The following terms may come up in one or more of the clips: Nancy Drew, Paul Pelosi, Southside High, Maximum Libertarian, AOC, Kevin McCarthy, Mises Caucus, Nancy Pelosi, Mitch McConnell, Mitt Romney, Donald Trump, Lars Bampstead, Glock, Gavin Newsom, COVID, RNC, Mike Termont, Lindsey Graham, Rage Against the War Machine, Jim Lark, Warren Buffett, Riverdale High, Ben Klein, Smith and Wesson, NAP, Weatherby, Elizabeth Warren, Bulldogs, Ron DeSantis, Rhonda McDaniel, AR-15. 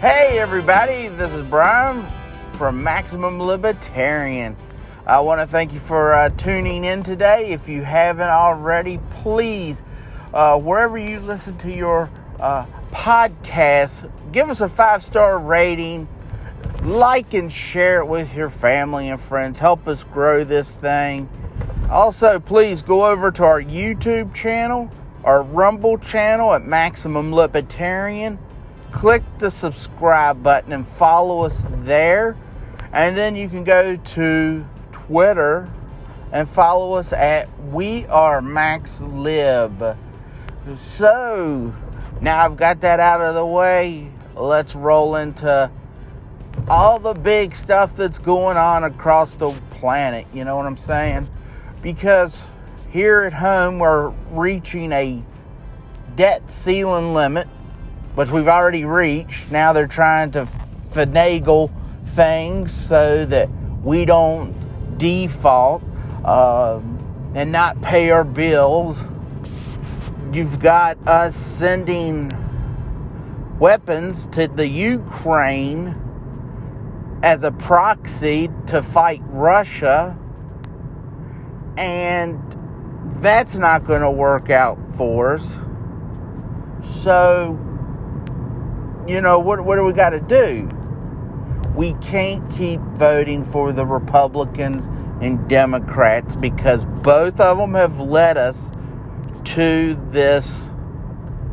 Hey everybody, this is Brian from Maximum Libertarian. I want to thank you for tuning in today. If you haven't already, please, wherever you listen to your podcast, give us a 5-star rating, like and share it with your family and friends. Help us grow this thing. Also, please go over to our YouTube channel, our Rumble channel at Maximum Libertarian. Click the subscribe button and follow us there. And then you can go to Twitter and follow us at We Are Max Lib. So, now I've got that out of the way. Let's roll into all the big stuff that's going on across the planet. You know what I'm saying? Because here at home, we're reaching a debt ceiling limit, which we've already reached. Now they're trying to finagle things so that we don't default and not pay our bills. You've got us sending weapons to the Ukraine as a proxy to fight Russia, and that's not going to work out for us. So, you know, what do we got to do? We can't keep voting for the Republicans and Democrats because both of them have led us to this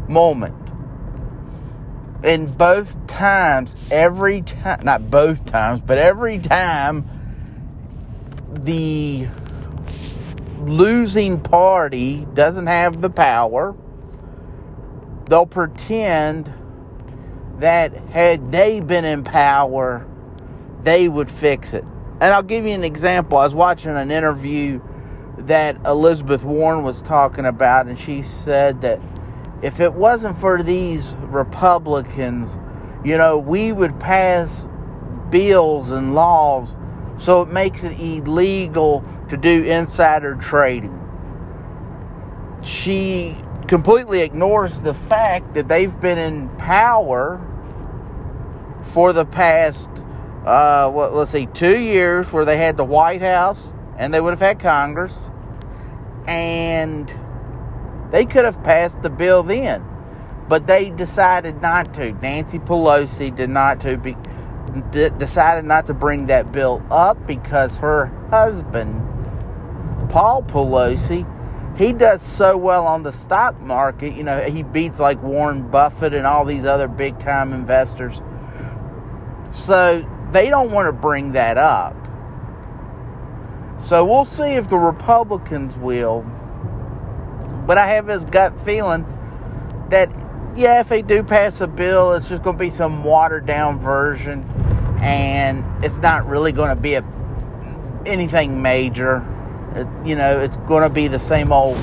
moment. And both times, every time, not both times, but every time the losing party doesn't have the power, they'll pretend that had they been in power, they would fix it. And I'll give you an example. I was watching an interview that Elizabeth Warren was talking about, and she said that if it wasn't for these Republicans, you know, we would pass bills and laws so it makes it illegal to do insider trading. She completely ignores the fact that they've been in power for the past, 2 years, where they had the White House and they would have had Congress, and they could have passed the bill then, but they decided not to. Nancy Pelosi decided not to bring that bill up because her husband, Paul Pelosi, he does so well on the stock market. You know, he beats like Warren Buffett and all these other big-time investors. So they don't want to bring that up. So we'll see if the Republicans will. But I have this gut feeling that, yeah, if they do pass a bill, it's just going to be some watered-down version. And it's not really going to be anything major. You know, it's going to be the same old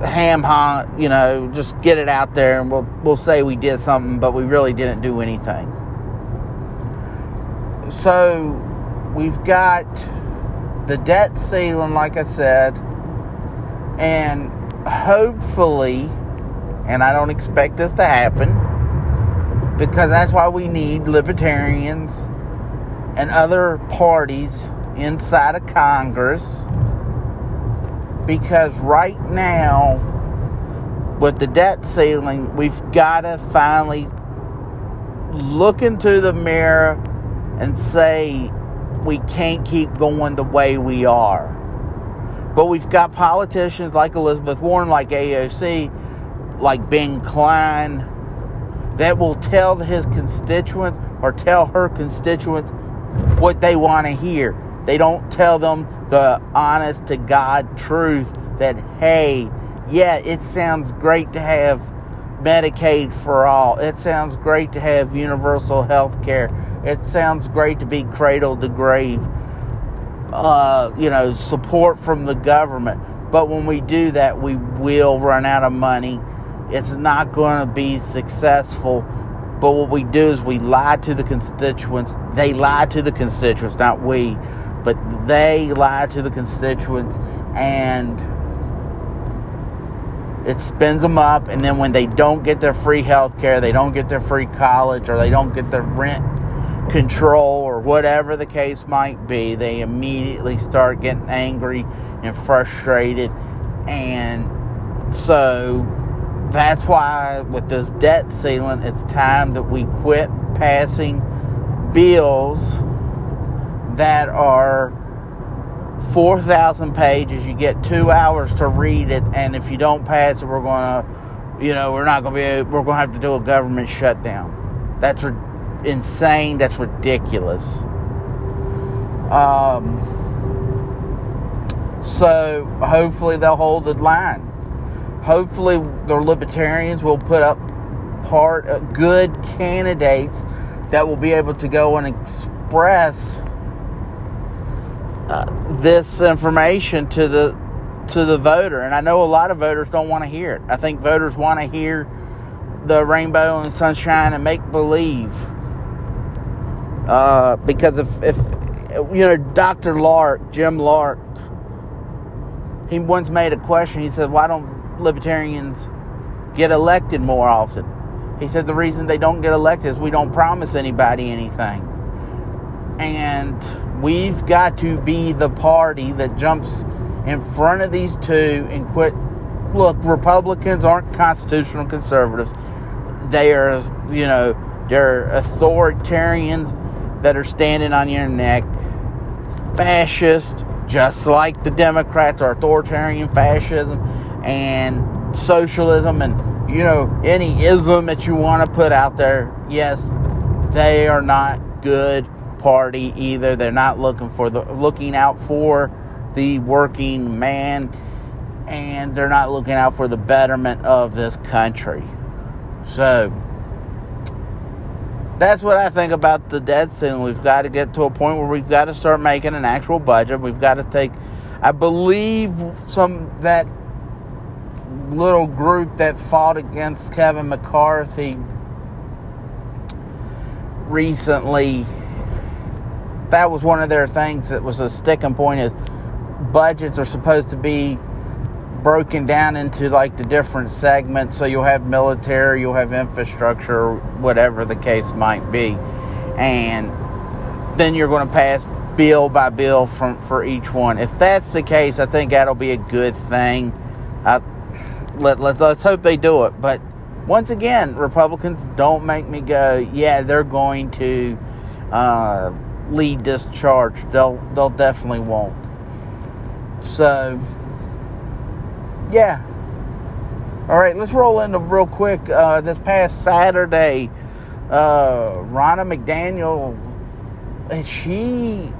ham hock, you know, just get it out there and we'll say we did something, but we really didn't do anything. So, we've got the debt ceiling, like I said, and hopefully, and I don't expect this to happen, because that's why we need libertarians and other parties inside of Congress, because right now with the debt ceiling, we've got to finally look into the mirror and say we can't keep going the way we are. But we've got politicians like Elizabeth Warren, like AOC, like Ben Klein, that will tell his constituents or tell her constituents what they want to hear. They don't tell them the honest-to-God truth that, hey, yeah, it sounds great to have Medicaid for all. It sounds great to have universal health care. It sounds great to be cradle to grave, support from the government. But when we do that, we will run out of money. It's not going to be successful. But what we do is we lie to the constituents. They lie to the constituents, not we. But they lie to the constituents, and it spins them up, and then when they don't get their free health care, they don't get their free college, or they don't get their rent control, or whatever the case might be, they immediately start getting angry and frustrated. And so that's why with this debt ceiling, it's time that we quit passing bills that are 4,000 pages. You get 2 hours to read it, and if you don't pass it, we're gonna have to do a government shutdown. That's insane. That's ridiculous. So hopefully they'll hold the line. Hopefully the libertarians will put up good candidates that will be able to go and express this information to the voter. And I know a lot of voters don't want to hear it. I think voters want to hear the rainbow and sunshine and make believe. Because if Dr. Lark, Jim Lark, he once made a question. He said, why don't libertarians get elected more often? He said the reason they don't get elected is we don't promise anybody anything. And we've got to be the party that jumps in front of these two and quit. Look, Republicans aren't constitutional conservatives. They are, they're authoritarians that are standing on your neck. Fascist, just like the Democrats are authoritarian fascism and socialism and, any ism that you want to put out there. Yes, they are not good party either. They're not looking out for the working man, and they're not looking out for the betterment of this country. So that's what I think about the debt ceiling. We've got to get to a point where we've got to start making an actual budget. We've got to take, I believe, that little group that fought against Kevin McCarthy recently, that was one of their things that was a sticking point, is budgets are supposed to be broken down into the different segments. So you'll have military, you'll have infrastructure, whatever the case might be, and then you're going to pass bill by bill for each one. If that's the case, I think that'll be a good thing. Let's hope they do it. But once again, Republicans, don't make me go, yeah, they're going to lead this charge. They'll definitely won't. So yeah. All right, let's roll into real quick. This past Saturday, Rhonda McDaniel, she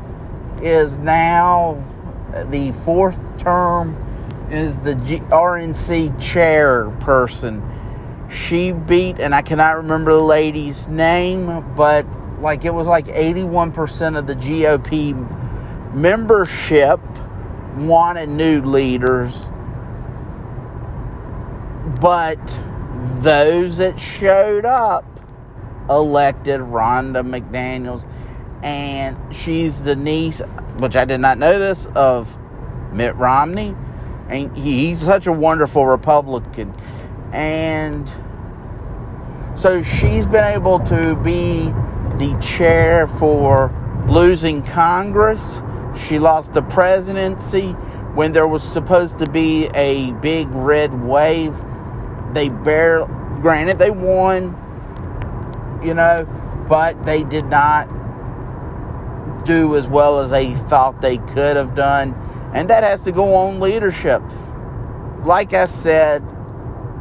is now the fourth term, is the RNC chairperson. She beat, and I cannot remember the lady's name, but it was 81% of the GOP membership wanted new leaders. But those that showed up elected Rhonda McDaniels, and she's the niece, which I did not know this, of Mitt Romney, and he's such a wonderful Republican. And so she's been able to be the chair for losing Congress. She lost the presidency when there was supposed to be a big red wave. Granted, they won, but they did not do as well as they thought they could have done. And that has to go on leadership. Like I said,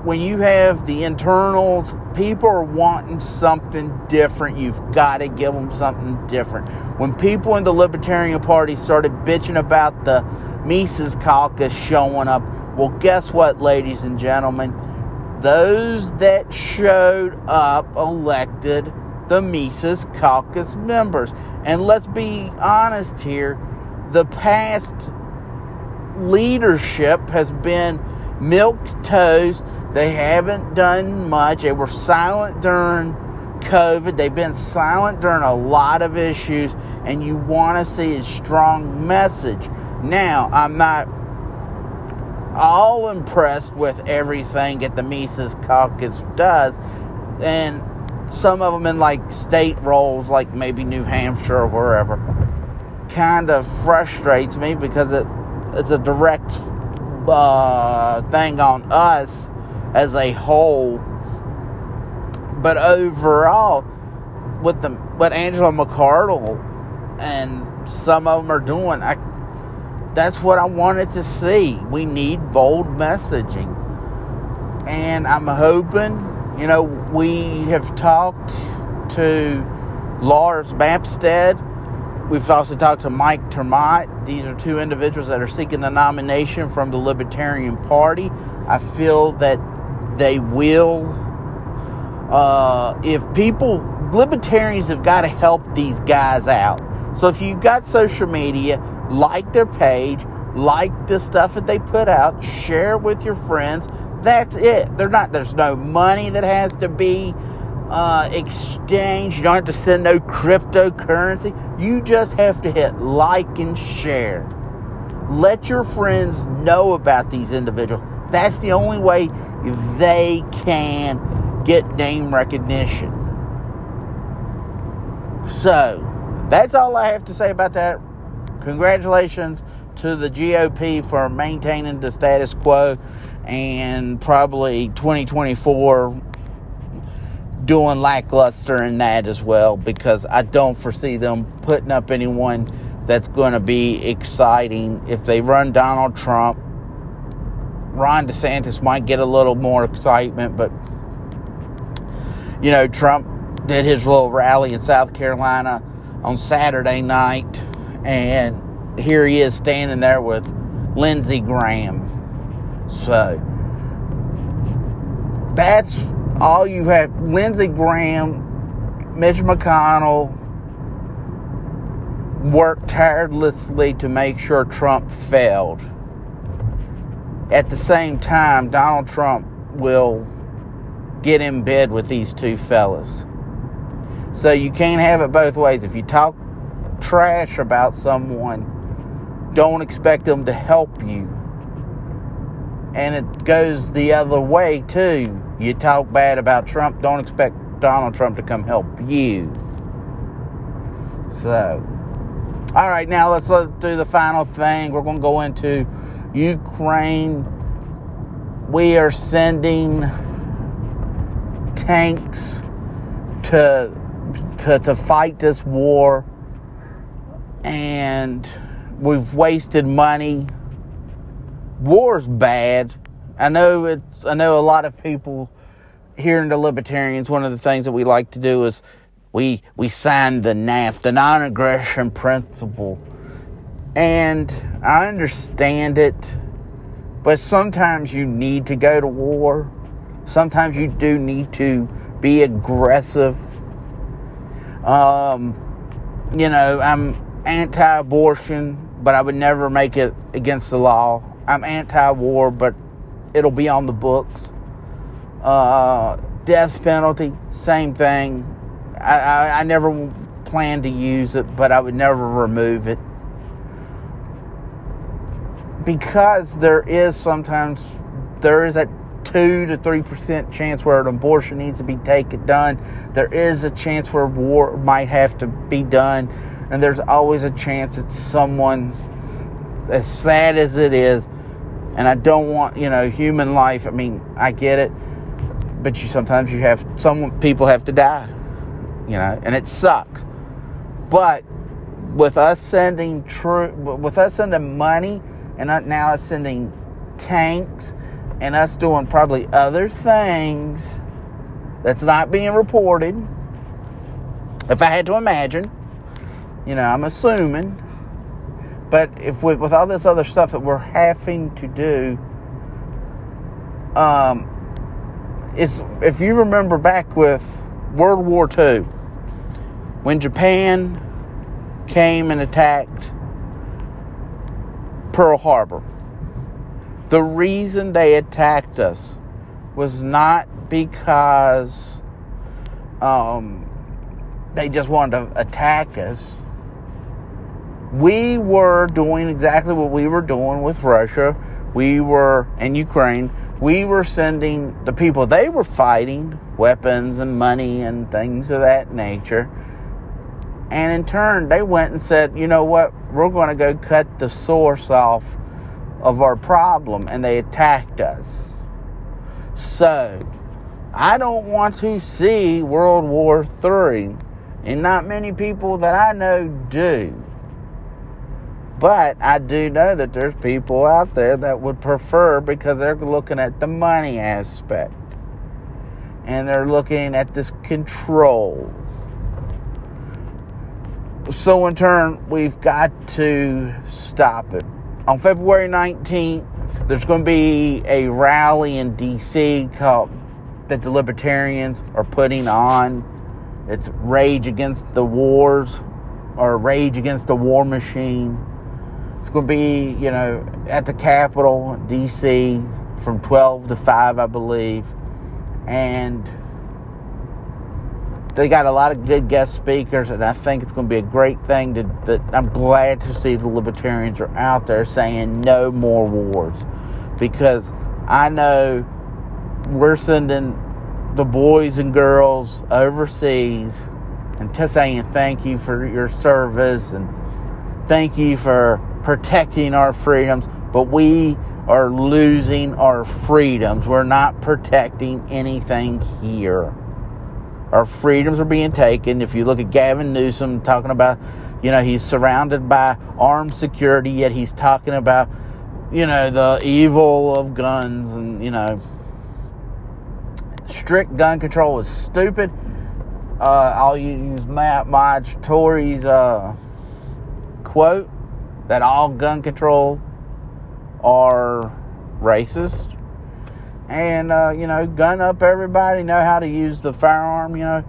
when you have the internals, people are wanting something different. You've got to give them something different. When people in the Libertarian Party started bitching about the Mises Caucus showing up, well, guess what, ladies and gentlemen? Those that showed up elected the Mises Caucus members. And let's be honest here, the past leadership has been milquetoast toast. They haven't done much. They were silent during COVID. They've been silent during a lot of issues, and you want to see a strong message. Now, I'm not all impressed with everything that the Mises Caucus does, and some of them in like state roles, like maybe New Hampshire or wherever, kind of frustrates me because it's a direct thing on us as a whole. But overall, with what Angela McArdle and some of them are doing, that's what I wanted to see. We need bold messaging. And I'm hoping, we have talked to Lars Bampstead. We've also talked to Mike Termont. These are two individuals that are seeking the nomination from the Libertarian Party. I feel that they will, libertarians have got to help these guys out. So if you've got social media, like their page, like the stuff that they put out, share with your friends. That's it. There's no money that has to be exchanged. You don't have to send no cryptocurrency. You just have to hit like and share. Let your friends know about these individuals. That's the only way they can get name recognition. So, that's all I have to say about that. Congratulations to the GOP for maintaining the status quo, and probably 2024 doing lackluster in that as well, because I don't foresee them putting up anyone that's going to be exciting. If they run Donald Trump, Ron DeSantis might get a little more excitement, but Trump did his little rally in South Carolina on Saturday night, and here he is standing there with Lindsey Graham. So that's all you have. Lindsey Graham, Mitch McConnell worked tirelessly to make sure Trump failed. At the same time, Donald Trump will get in bed with these two fellas. So you can't have it both ways. If you talk trash about someone, don't expect them to help you. And it goes the other way too. You talk bad about Trump, don't expect Donald Trump to come help you. So, all right, now let's do the final thing. We're going to go into Ukraine. We are sending tanks to fight this war, and we've wasted money. War's bad. I know a lot of people here in the Libertarians, one of the things that we like to do is we signed the NAP, the non-aggression principle. And I understand it, but sometimes you need to go to war. Sometimes you do need to be aggressive. I'm anti-abortion, but I would never make it against the law. I'm anti-war, but it'll be on the books. Death penalty, same thing. I never planned to use it, but I would never remove it. Because there is a 2 to 3% chance where an abortion needs to be done. There is a chance where war might have to be done, and there's always a chance that someone, as sad as it is, and I don't want human life. I mean, I get it, but sometimes you have some people have to die, and it sucks. But with us sending money, and now it's sending tanks, and us doing probably other things that's not being reported, if I had to imagine, I'm assuming. But if with all this other stuff that we're having to do, if you remember back with World War II, when Japan came and attacked Pearl Harbor, the reason they attacked us was not because they just wanted to attack us. We were doing exactly what we were doing with Russia. we were, in Ukraine, we were sending the people they were fighting, weapons and money and things of that nature. And in turn, they went and said, you know what, we're going to go cut the source off of our problem. And they attacked us. So, I don't want to see World War III. And not many people that I know do. But I do know that there's people out there that would prefer, because they're looking at the money aspect. And they're looking at this control. So in turn, we've got to stop it. On February 19th, there's going to be a rally in D.C. that the Libertarians are putting on. It's Rage Against the Wars, or Rage Against the War Machine. It's going to be, you know, at the Capitol, D.C., from 12 to 5, I believe. And they got a lot of good guest speakers, and I think it's going to be a great thing that I'm glad to see the Libertarians are out there saying no more wars. Because I know we're sending the boys and girls overseas and saying thank you for your service and thank you for protecting our freedoms, but we are losing our freedoms. We're not protecting anything here. Our freedoms are being taken. If you look at Gavin Newsom talking about, you know, he's surrounded by armed security, yet he's talking about, you know, the evil of guns and, you know, strict gun control is stupid. I'll use Matt Tory's quote that all gun control are racist. And, you know, gun up everybody, know how to use the firearm, you know.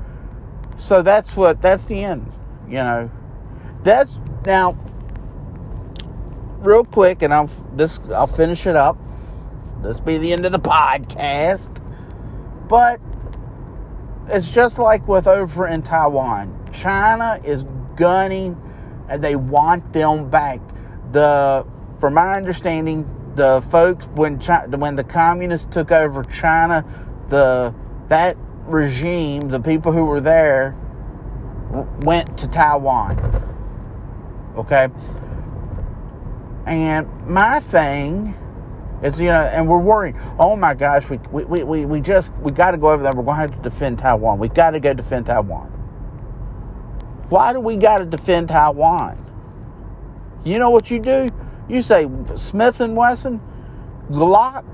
So that's the end, you know. Now, real quick, and I'll finish it up. This be the end of the podcast. But it's just like with over in Taiwan. China is gunning, and they want them back. From my understanding, the folks, when the communists took over China, that regime, the people who were there, went to Taiwan. Okay? And my thing is, you know, and we're worried, oh my gosh, we got to go over there, we're going to have to defend Taiwan. We got to go defend Taiwan. Why do we got to defend Taiwan? You know what you do? You say Smith and Wesson, Glock.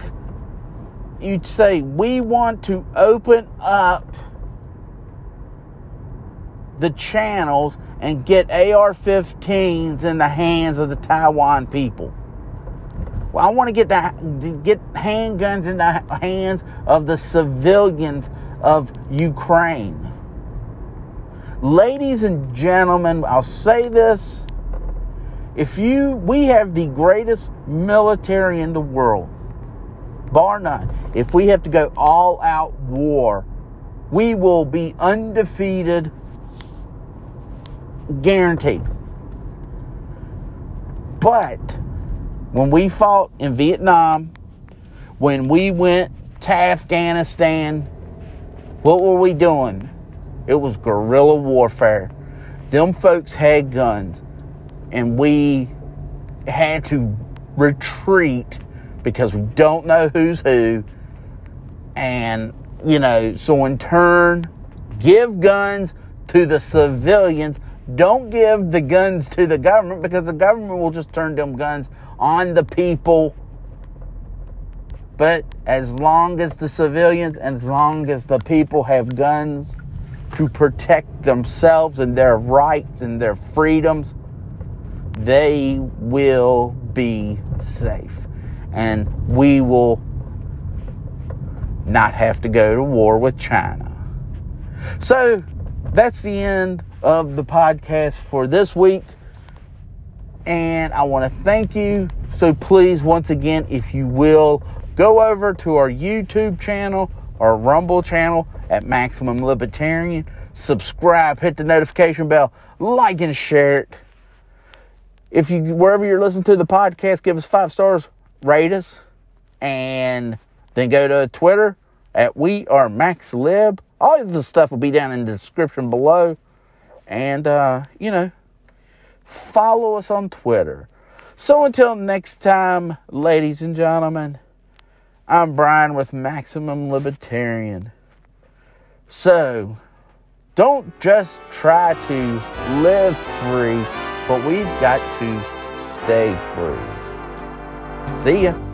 You'd say we want to open up the channels and get AR-15s in the hands of the Taiwan people. Well, I want to get handguns in the hands of the civilians of Ukraine. Ladies and gentlemen, I'll say this. We have the greatest military in the world, bar none. If we have to go all out war, we will be undefeated, guaranteed. But when we fought in Vietnam, when we went to Afghanistan, what were we doing? It was guerrilla warfare. Them folks had guns. And we had to retreat because we don't know who's who. And, you know, so in turn, give guns to the civilians. Don't give the guns to the government, because the government will just turn them guns on the people. But as long as the civilians and as long as the people have guns to protect themselves and their rights and their freedoms, they will be safe, and we will not have to go to war with China. So that's the end of the podcast for this week, and I want to thank you. So please, once again, if you will, go over to our YouTube channel, our Rumble channel at Maximum Libertarian, subscribe, hit the notification bell, like and share it. If you, wherever you're listening to the podcast, give us 5 stars, rate us, and then go to Twitter at We Are Max Lib. All of the stuff will be down in the description below. And, follow us on Twitter. So until next time, ladies and gentlemen, I'm Brian with Maximum Libertarian. So, don't just try to live free, but we've got to stay free. See ya.